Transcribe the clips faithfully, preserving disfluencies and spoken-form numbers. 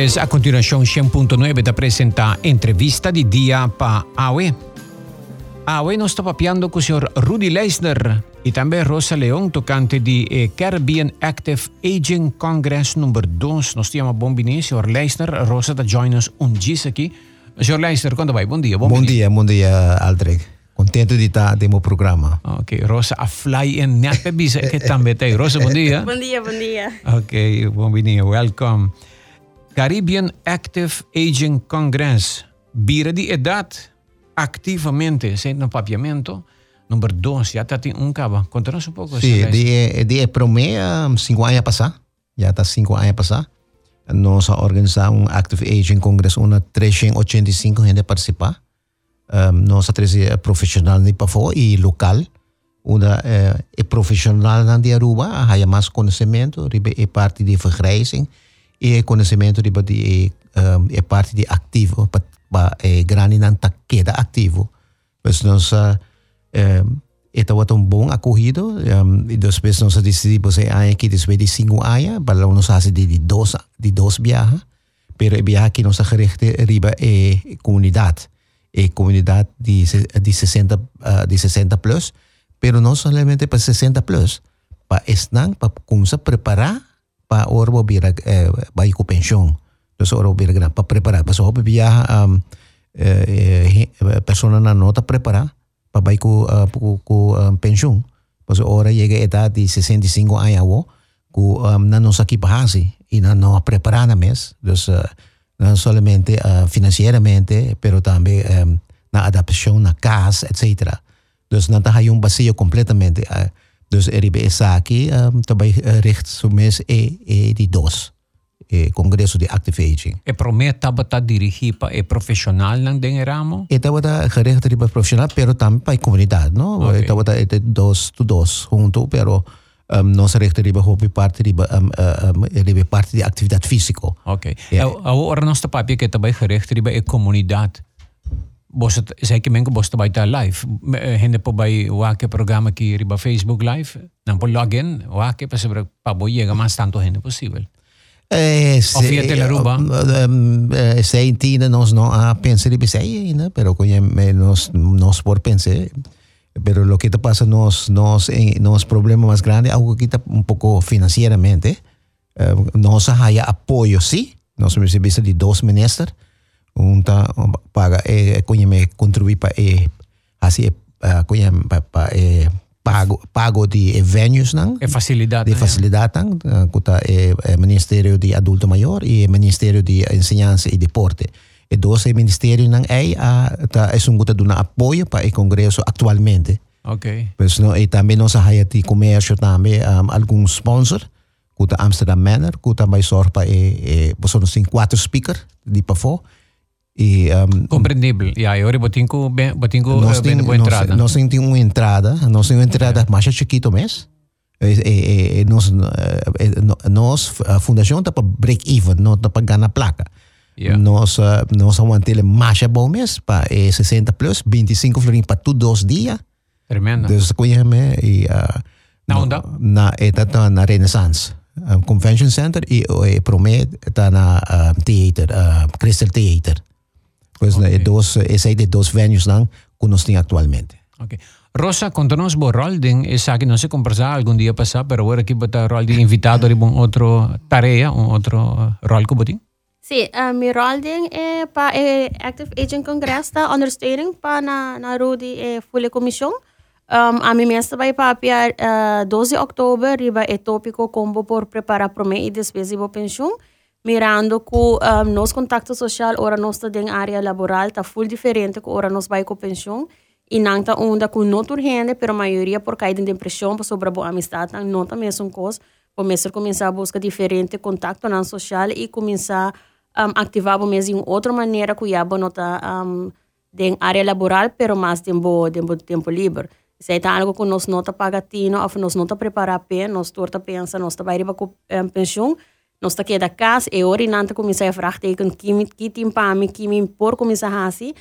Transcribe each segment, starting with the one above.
Antes, a continuación, cien punto nueve te presenta entrevista de día para Awe. Awe nos está papeando con el señor Rudy Leisner y también Rosa León, tocante de eh, Caribbean Active Aging Congress número dos. Nos llama Bombini, señor Leisner. Rosa está join us un gis aquí. Señor Leisner, ¿cuándo va? Buen día. Buen día, buen día, Aldrich. Contento de estar en mi programa. Ok, Rosa, a fly en Nepe, que también está. Rosa, buen día. Buen día, buen día. Ok, bienvenido, welcome. Caribbean Active Aging Congress. Bira de edad, activamente, sin no papiamento. Número dos, ya está en un cabo. Contanos un poco. Sí, de, de promedio, cinco años pasados. Ya está cinco años pasados. Nos organizamos un Active Aging Congress, una trescientos ochenta y cinco gente participa. Um, nos atreve profesional de Pafo y local. Una eh, profesional de Aruba, hay más conocimiento de parte de vergrijzing y conocimiento de um, parte de activo, para eh, gran queda activo. Pues nos uh, eh, esto fue un buen acogido. Um, y después nos decidimos que después de cinco años, para nos hacer de dos, de dos viajes, pero el viaje que nos ha dirigido arriba eh, comunidad. Eh, comunidad de, de, sesenta, uh, de sesenta plus, pero no solamente para sesenta plus, para estar, para comenzar a preparar para ahora para eh, para ir con pensión. Entonces ahora para, para preparar, para eso viaja um, eh, eh, personas no está preparada para ir con, uh, con, con um, pensión. Entonces ahora llega a edad de sesenta y cinco años que um, no nos aquí para así y no nos preparan a mes. Entonces uh, no solamente uh, financieramente, pero también um, la adaptación a casa, etcétera. Entonces, no hay un vacío completamente. Uh, entonces, el I B S aquí um, también uh, richt su mes e, e de dos, el Congreso de Active Aging. ¿El promedio está dirigido para el profesional en el ramo? Está dirigido para el profesional, pero también para la comunidad, ¿no? Okay. Está dos a dos juntos, pero... Um, no se refiere a parte de um, uh, um, parte de actividad física. Ok. Yeah. Ahora nuestro papel que también se refiere a la comunidad. Vos sé que mengo vos también está live. Gente puede ver qué programa que riba Facebook live. No puede login. Ver qué pasa para poder llegar más tanto gente posible. Eh, o fíjate la Aruba. Sei tina nos no a pensar riba sei, ¿no? Pero que nos nos por pensar. Pero lo que te pasa nos nos nos problema más grande algo que está un poco financieramente eh, nos hay apoyo sí nos servicio de dos ministros un ta paga eh, me contribuir para eh, así eh, para pa, eh, pago pago de eh, venues nan e facilidad de facilidad tan eh. eh, eh, ministerio de adulto mayor y ministerio de enseñanza y deporte. doce ministerios nan ay es un gusto de un apoyo para el Congreso actualmente. Okay. Pues no y también nos ayuda el comercio también um, algún sponsor, como Amsterdam Manor, como también sor para eh, eh, son cuatro speakers de Pafo y um, comprendible. Ya ahora botinco botinco buena entrada. No sentí una entrada, no sentí una entrada más chiquito mes. Eh eh nos nos fundación para break even, no para ganar placa. Yeah. Nos, uh, nos aguantamos más bombes para eh, sesenta plus, veinticinco florines para todos dos días. Tremendo. Entonces, cógeme y... Uh, ¿Na onda? Na, está en la Renaissance um, Convention Center y eh, promedio está en la uh, Theater, uh, Crystal Theater. Pues okay. eh, dos, es ahí de dos venues lang que nos tiene actualmente. Okay. Rosa, contanos vos, Rolding, esa que no se conversaba algún día pasado, pero ahora aquí está Rolding invitado a otra tarea, un otro rol que botín. Sí, uh, mi rol eh, para eh, Active Aging Congress está understanding para na, na Rudy eh, full comisión. Um, a mi mesa va a apiar uh, doce de octubre riba el tópico combo por preparar promedio y despesa de pensión. Mirando que um, nos contacto social ahora nos está en área laboral, está full diferente que ahora nos va con pensión. Y nanta onda que no urgente, pero mayoría por caída en depresión, por sobre buena amistad, no también son cosas. Por eso comenzar a buscar diferente contacto en social y comenzar Um, activaba mesmo em outra maneira que já nota um, de área laboral, pero mais tempo tempo tempo livre. Se é algo que nós nota pagatino, ou nós nota preparar bem, nós torta pensa, nós tá vai ir para um, pensão, nós tá queda casa e orinante começa a fragteken que que tem para mim que me impor começa a assim,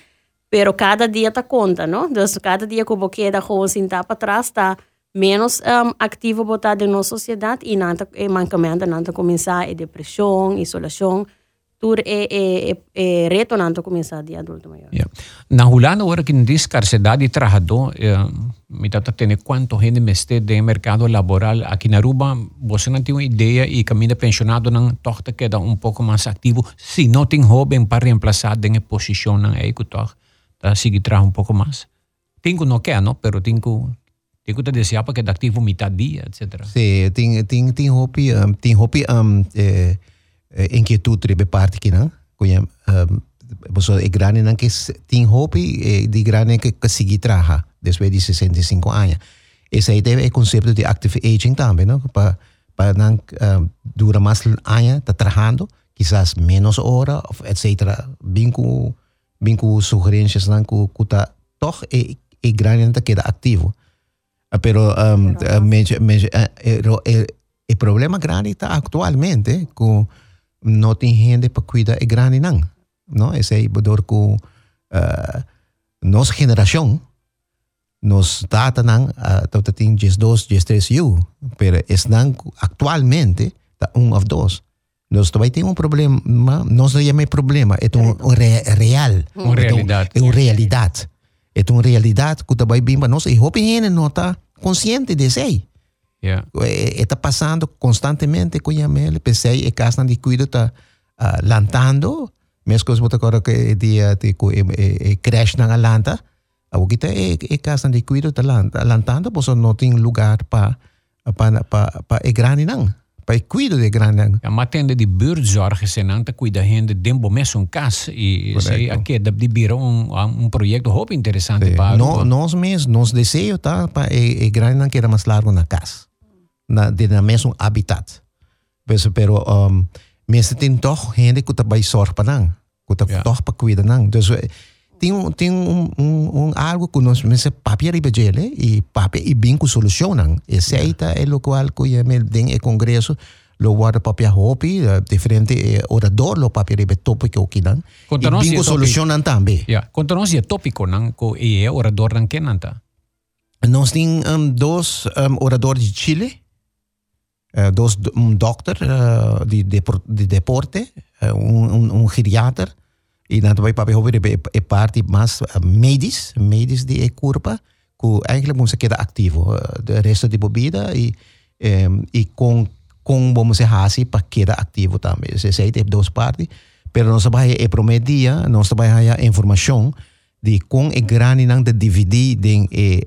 pero cada dia tá conta, não? Então cada dia que eu queda com sentar para trás tá menos um, ativo botar de nossa sociedade e nanta e mancamento nanta começar a depressão, isolação. tur e, e, e retornando a começar de adulto maior. Yeah. Na Holanda, agora que diz carceidade e trajador, me dá para ter quanto gente mestre de mercado laboral aqui na Aruba, você não tem uma ideia e caminha pensionado não torta queda um pouco mais ativo, se não tem jovem para reemplaçar de posição não é que torta, tá, seguir traja um pouco mais. Tem que não quer, não, pero tem que tem que te desejar para quedar ativo metade dia, etcétera. Sim, tem tem tem hobby, um, tem hobby um, eh, inquietude de parte que não, conhece, pessoa é grande não que tem hobby de grande que conseguir traja depois de sessenta e cinco anos. Esse aí é o conceito de active aging também, não? Para para não um, durar mais anos tá trajando, quizás menos hora, etcétera. Bem com bem com sugerências não que que tá toch é é grande que queda ativo. Pero um, o problema grande está atualmente que não tem gente para cuidar é grande não, não? Esse é o que uh, nossa geração nos data não, tanto tem dezesseis, dezesseis anos, pero esse não atualmente está um ou dois. Nós também temos um problema, não se chama problema, é um, um re, real, uma realidade, é uma realidade. É uma realidade que também bem para nós e a gente não está consciente disso aí. Yeah. Está passando constantemente com ele, pensei que casa de cuida está uh, lantando, mesmo que eu estou que dia de creche na lanta, agora é casa de cuida está lantando, porque não tem lugar para para para para grande não. Para cuidar de grande. Ja, maar tende die buurtzorgen zijn aan te cuidar gente dentro mesmo casa e sei aqui de biro um um projeto hoop interessante sí. Para no, nós mesmos nós desejo tá para e, e grande que era mais largo na casa na de na mesmo habitat mas pero um, mesmo tem toch gente que tá vai sorg para não que tá yeah. Toch para cuidar não então tem um tem um, um, um algo que nós mesmo papel e begele e papel e bem que solucionam esse aí tá é o qual que eu me den é congresso lo guarda papel hopi diferente orador lo papel e tópico que não e bem que solucionam também yeah contornos é tópico não que é orador não que não tá nós tem um, dois um, oradores de Chile uh, dois um doctor uh, de, de, de deporte uh, um, um, um geriatra e dan wij papi hopen dat een party mas medisch medisch die ik curva, ku eigenlijk moet ze queda activo de resto de bebida e e com com vamos se hasi para queda activo também se se tem duas partes, pero nós vai é promedia nós vai haya informação de com e grani nang de dividir den e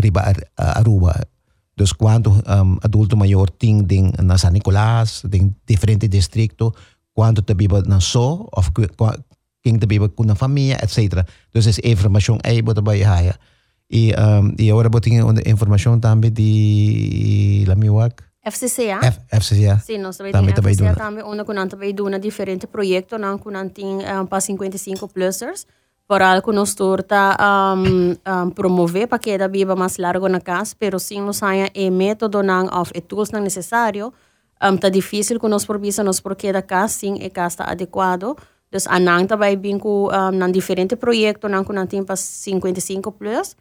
riba Aruba dos quantos adulto maior ting den na San Nicolás den diferente distrito quanto te viva na so of quem também vai com a família, etcétera. Então, essa informação aí vai trabalhar. E um, e agora vou ter informação também de la Miwak. F C C A. F, F C C A. Sim, nós também temos F C C A também, onde nós também temos diferentes projetos, nós temos um, para cinquenta e cinco plusers, para algo que nós torta um, um, promover para que a vida mais larga na casa, mas sim nós temos o método ou tools necessário, está um, difícil que nós provisamos porque da casa sim é casa adequado. Dus anang também bem com um, diferentes projetos, nang com nantim para cinquenta e cinco plus.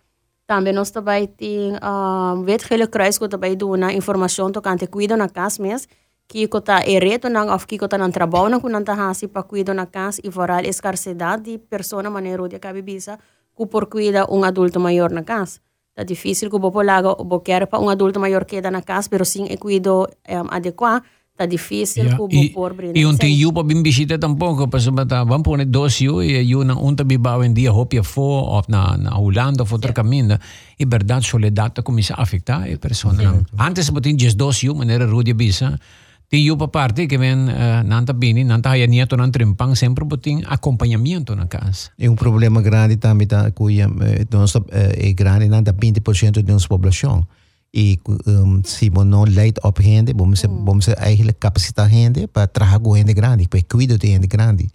Também nós também tem um, vetgele kruis que também do na informação tocante cuido na casa mesmo, que que tá é reto nang of que que tá nang trabalho nang com nanta hasi para cuido na casa e foral escarsidade de persona maneiro de cabibisa, que por cuida um adulto maior na casa. Tá difícil que o populago boquear para um adulto maior queda na casa, pero sim é cuido um, adequado. Está difícil yeah. Como por brindar. E ontem eu para bem visita tampouco, para se matar, vamos pôr dois eu e eu na ontem bebava em dia hopia for ou na na Holanda ou outro caminho, e verdade soledade começa a afetar a pessoa. Antes se botin just dois eu, maneira Rudy bisa. Tem eu para parte que vem nanta bini, nanta haya nieto nanta trempang sempre botin acompanhamento na casa. É um problema grande também tá cuia, então é grande nanta vinte por cento de nossa população. E um, se você não leite op gente, você você eigenlijk capacitar gente para trabalhar com gente grande, para cuidar de gente grande.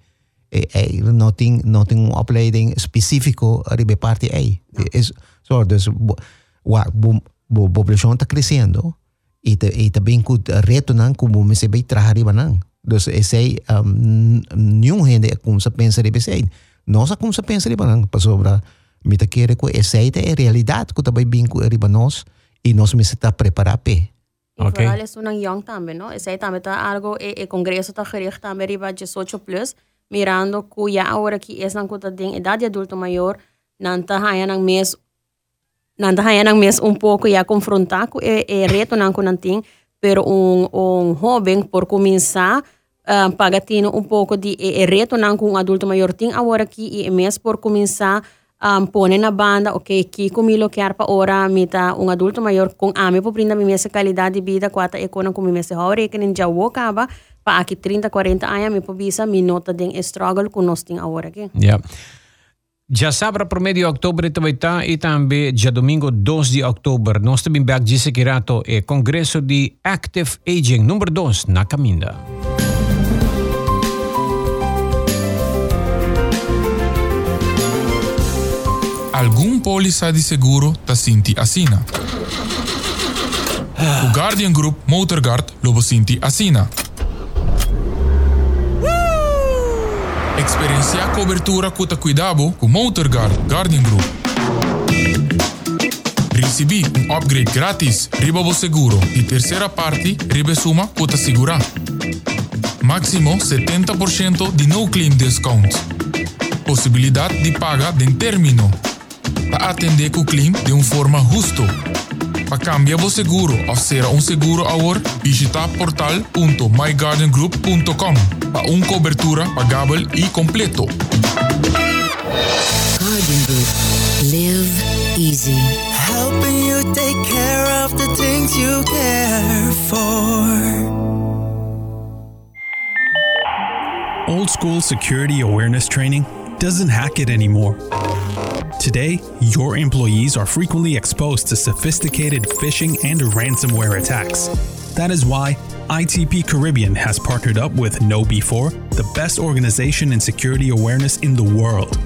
E, e não tem não tem uma opleiding específico ribe parte aí. É só des o população está crescendo e e também com retornan com você vai trabalhar banan. Então esse um, nenhum gente com se pensa ribe sei. Nós com se pensa ribe banan, para sobra mita querer com esse é realidade que também bem riba nós. E nós precisamos estar preparados Y okay. Floral es una young también, ¿no? Ese también está algo, el, el congreso está gerido también arriba dieciocho plus, mirando que ya ahora que es la edad de adulto mayor, nanta hayan ang mes, nanta hayan ang mes un poco ya confrontar con el, el reto nan kunantin, pero un, un joven por comenzar um, pagatino un poco de el reto nan con un adulto mayor tin ahora que y mes por comenzar Um, pone na banda, ok, Kiko Milo que arpa ora mita un adulto mayor con ame por brinda mi mesa calidad de vida cuata econan con mi mesa ahora que en Jawo acaba para aquí thirty, forty años me povisa mi nota de struggle con nosting ahora que. Yeah. Ya sabra promedio octubre tevita y también ya domingo dos de octubre nos también back dice que rato e congreso de Active Aging número dos na caminda. Algum pólice de seguro tá sinti assina. O Guardian Group MotorGuard lobo sinti assina. Experiencia cobertura cuta cuidado com MotorGuard Guardian Group. Recebi um upgrade grátis riba bo seguro e terceira parte riba suma cuta segura. Máximo setenta por cento de no claim discount. Possibilidade de paga de término. Para atender com o cliente de uma forma justa. Para cambiar o seguro ou ser um seguro agora, visita portal dot my garden group dot com para uma cobertura pagável e completo. Garden Group. Live easy. Helping you take care of the things you care for. Old school security awareness training doesn't hack it anymore. Today, your employees are frequently exposed to sophisticated phishing and ransomware attacks. That is why I T P Caribbean has partnered up with know be four, the best organization in security awareness in the world.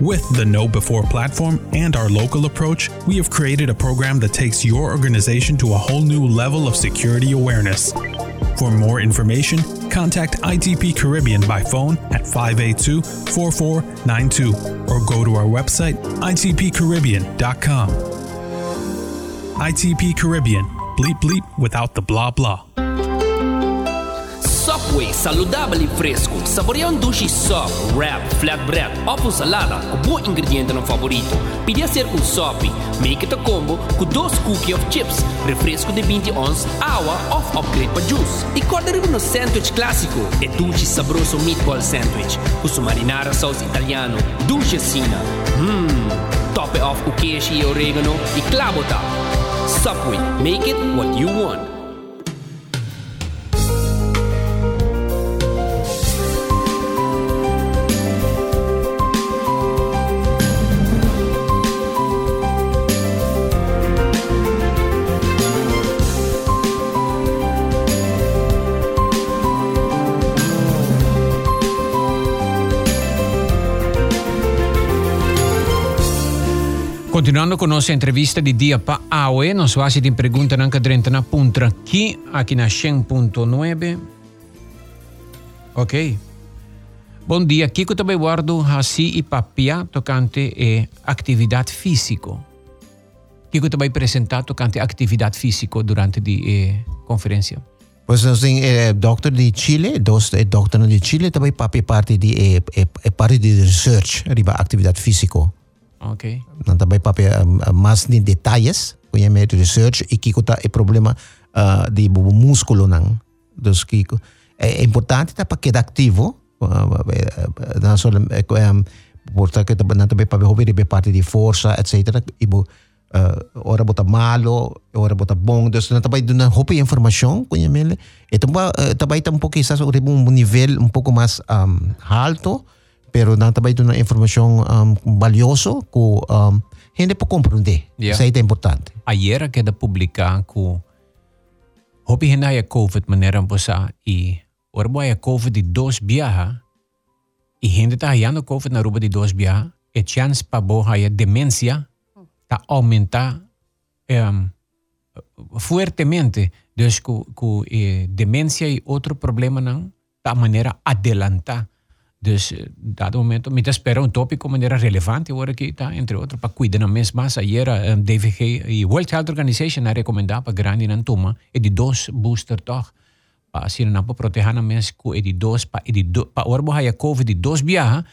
With the know be four platform and our local approach, we have created a program that takes your organization to a whole new level of security awareness. For more information, contact I T P Caribbean by phone at five eight two, four four nine two or go to our website i t p caribbean dot com. I T P Caribbean, bleep bleep without the blah blah. Subway, saludable e fresco. Saboreia um doce sub, wrap, flatbread, ou salada, o bom ingrediente no favorito. Pide a ser com sop, make it a combo com dois cookies of chips, refresco de twenty ounces, água ou upgrade para juice. E cordeiro no sandwich clássico, e doce sabroso meatball sandwich, com marinara sauce italiano, doce sina. Mmm, top off com queijo e orégano e clavota. Subway, make it what you want. Continuando con nuestra entrevista di Dia Pa Awe, nos va a hacer preguntas anche durante la punta aquí, aquí en one oh nine. Ok. Buen día. ¿Qué te guardo así y papia tocante e actividad física? ¿Qué te voy a presentar tocante actividad física durante la eh, conferencia? Pues nos el eh, doctor de Chile, dos eh, doctores de Chile, también papi parte de, eh, eh, parte de research, riba actividad física. Okay. Dan daarbij pap je uh, mas niet details, kun je met research ik kijk dat het probleem uh, die musculo nang, dus kijk, eh, important dat pak je activo, dan zal ik important dat dan daarbij pap je hobby de parte di forza et cetera, ibu ora bota malo, ora bota bong, dus dan daarbij doen een hoop informatie, kun je mele, het om daarbij dan een poco quizás op een nivel un poco más um, alto. Pero também tem uma informação um, valiosa que a um, gente pode compreender. Yeah. Isso é importante. Ayer queda publicar que hopi gente haya COVID maneira bosa e ora boia COVID de dois biaha e gente tá haiando COVID na Aruba de dois biaha e chance para boa haya demência tá aumentar um, fortemente desde que eh, demência e outro problema não tá maneira adelantar Dus da momento mi espero un tópico de manera relevante ahora que está entre otros para cuidar a mes más ayer um, D V G y World Health Organization ha recomendado para grande en toma edi dos booster toch para si no para proteger a mes cu edi dos para edi do para orbo haya COVID dos viaja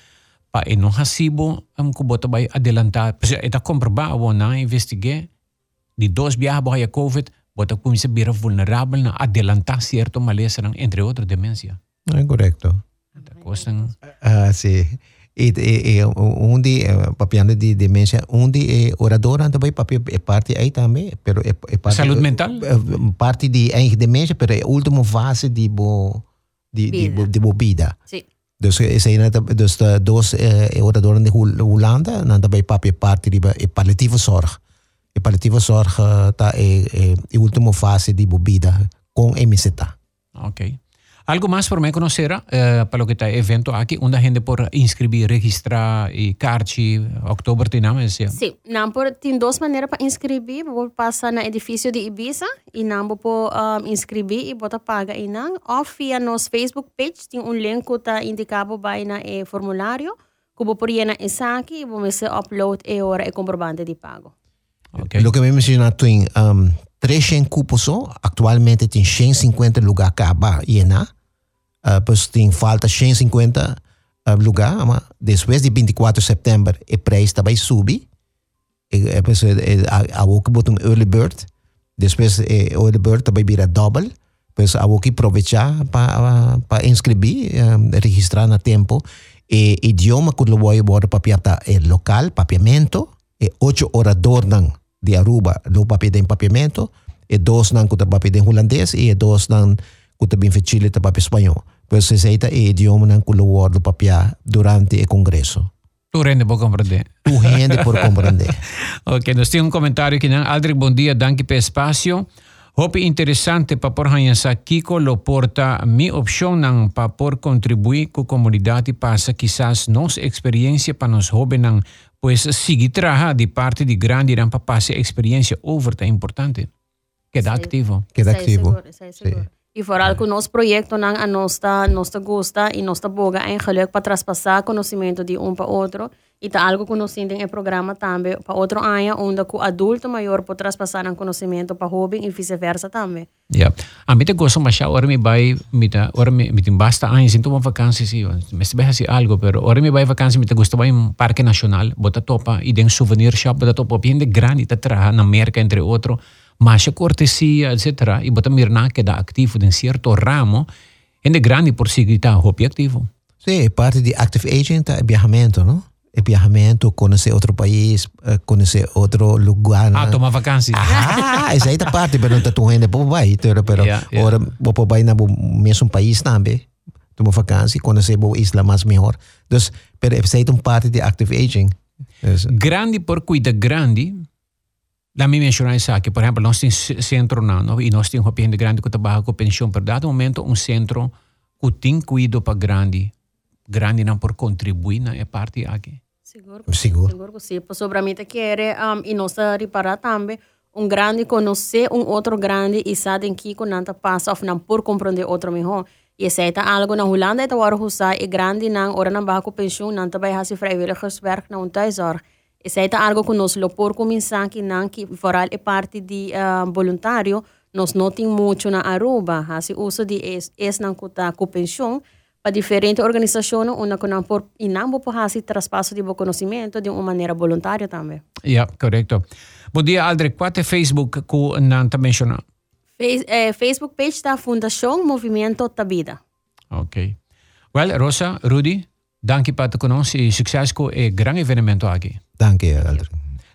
para en un hasibo am cu bota by adelantar pues está comprobado na investigué di dos viaja haya COVID bota cum se vira vulnerable na adelantar cierto malestar entre otros demencia. No, correcto. Ah, uh, sí. Y, y, y un día, papiando de demencia, un día oradora también, papi, es parte ahí también. Pero es parte, salud mental? Parte de demencia, pero es la última fase de bo, de, de, de, de bo vida. Sí. Dus de dos oradoren in Holanda, en dan daarbij papi is parte de palliatieve zorg. De palliatieve zorg is de última fase de bo vida, con M Z. Oké. Okay. Algo más por me conocer, uh, para lo que está evento aquí, una gente por inscribir, registrar y carchi, octubre tiene ¿sí? Sí, por, tiene dos maneras para inscribir, por pasar al edificio de Ibiza y nambo por um, inscribir y bota paga y nan, o via nos Facebook page tiene un link que está indicado para el formulario, como por llenar esa aquí y vamos a upload e hora el comprobante de pago. Okay. Lo que me mencionaste en um, trescientos cupos actualmente tem ciento cincuenta lugar acaba e na uh, pues tem falta ciento cincuenta uh, lugar mas depois de veinticuatro de setembro o preço também subi e pues a o que botou um early bird depois o early bird também vira double pues a o que aproveitar para para inscrever um, registrar na tempo e idioma que eu vou agora para é local papiamento e ocho horas dornan de Aruba, lo papi de empapiamento, e dos nan kuta papi de holandés, e dos nan kuta bin fe Chile ta papi español. Pues se seita e idioma nan kulo word lo papia durante el congreso. Tu rende por comprender. Tu rende por comprender. Ok, nos tiene un comentario que nan Aldrich, buen día, danke pe espacio. Hope interesante pa por hanyansa Kiko lo porta mi opción nan pa por contribuir ku comunidad y pasa quizás nos experiencia pa nos joven nan pues sigue trabaja de parte de grande irán para pasar experiencia over tan importante. Queda sí. activo. Queda sí, activo. Seguro, sí, seguro. Sí. Y por algo nos proyecto nan a nuestra, nuestra gusta y nuestra boga en geluk para traspasar conocimiento de un para otro y ta algo que nos sienten el programa también para otro año donde cu adulto mayor puede traspasar el conocimiento para joven y viceversa también. Ya. A mí te gusta más ahora me voy mita ahora me me basta año siento una vacancia sí me se ve así algo pero ahora me voy vacancia me te gusta voy a un parque nacional bota topa y den souvenir shop bota topa bien de grande te traja en América entre otro más cortesía, etcétera, y bota mirna queda activo en cierto ramo, en de grande por sí grita hobby activo. Sí, parte de Active Aging es viajamiento, ¿no? El viajamiento, conocer otro país, conocer otro lugar. Ah, tomar vacancias. Ajá, esa es la parte, pero no te tu gente por ahí, pero yeah, yeah. Ahora vos por ahí no es un país también, tomar vacancias, conocer vos isla más mejor. Entonces, pero esa es una parte de Active Aging. Entonces, grande por cuida grande. La me mencionar esa que, por ejemplo, no es un centro nano y no es un gente grande que trabaja con pensión, pero dado momento un centro que tiene cuidado para grande, grande no por contribuir a parte aquí. Seguro, seguro, seguro que sí. Pues sobramente quiere um, y nos reparar también un grande conocer un otro grande y saber en qué con tanta pasa o no por comprender otro mejor. Y esa es algo en Holanda está ahora usar y grande no ahora no trabaja con pensión, no trabaja así vrijwilligerswerk, no un thuiszorg. Esa es algo que nos lo por comenzar que nan que foral es parte de uh, voluntario nos noten mucho na Aruba hace uso de es es nan kuta pensión para diferentes organizaciones una con por inambo por hace traspaso de conocimiento de una manera voluntaria también. Ya, yeah, correcto. Buen día Aldrich, ¿cuál es Facebook que nan te menciona? Face, eh, Facebook page da Fundación Movimiento a Vida. Okay. Well, Rosa, Rudy, danke para con nosotros y suceso con el gran evento aquí. Danke, Aldrich.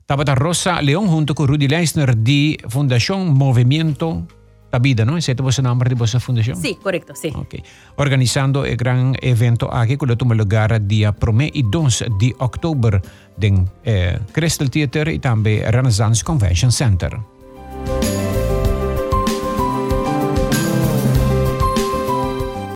Tabata Rosa León junto con Rudy Leisner de Fundación Movimiento a Vida, ¿no? ¿Ese es vuestro nombre de vuestra fundación? Sí, correcto, sí. Okay. Organizando el gran evento aquí que toma lugar día primero y dos de octubre en eh, Crystal Theater y también Renaissance Convention Center.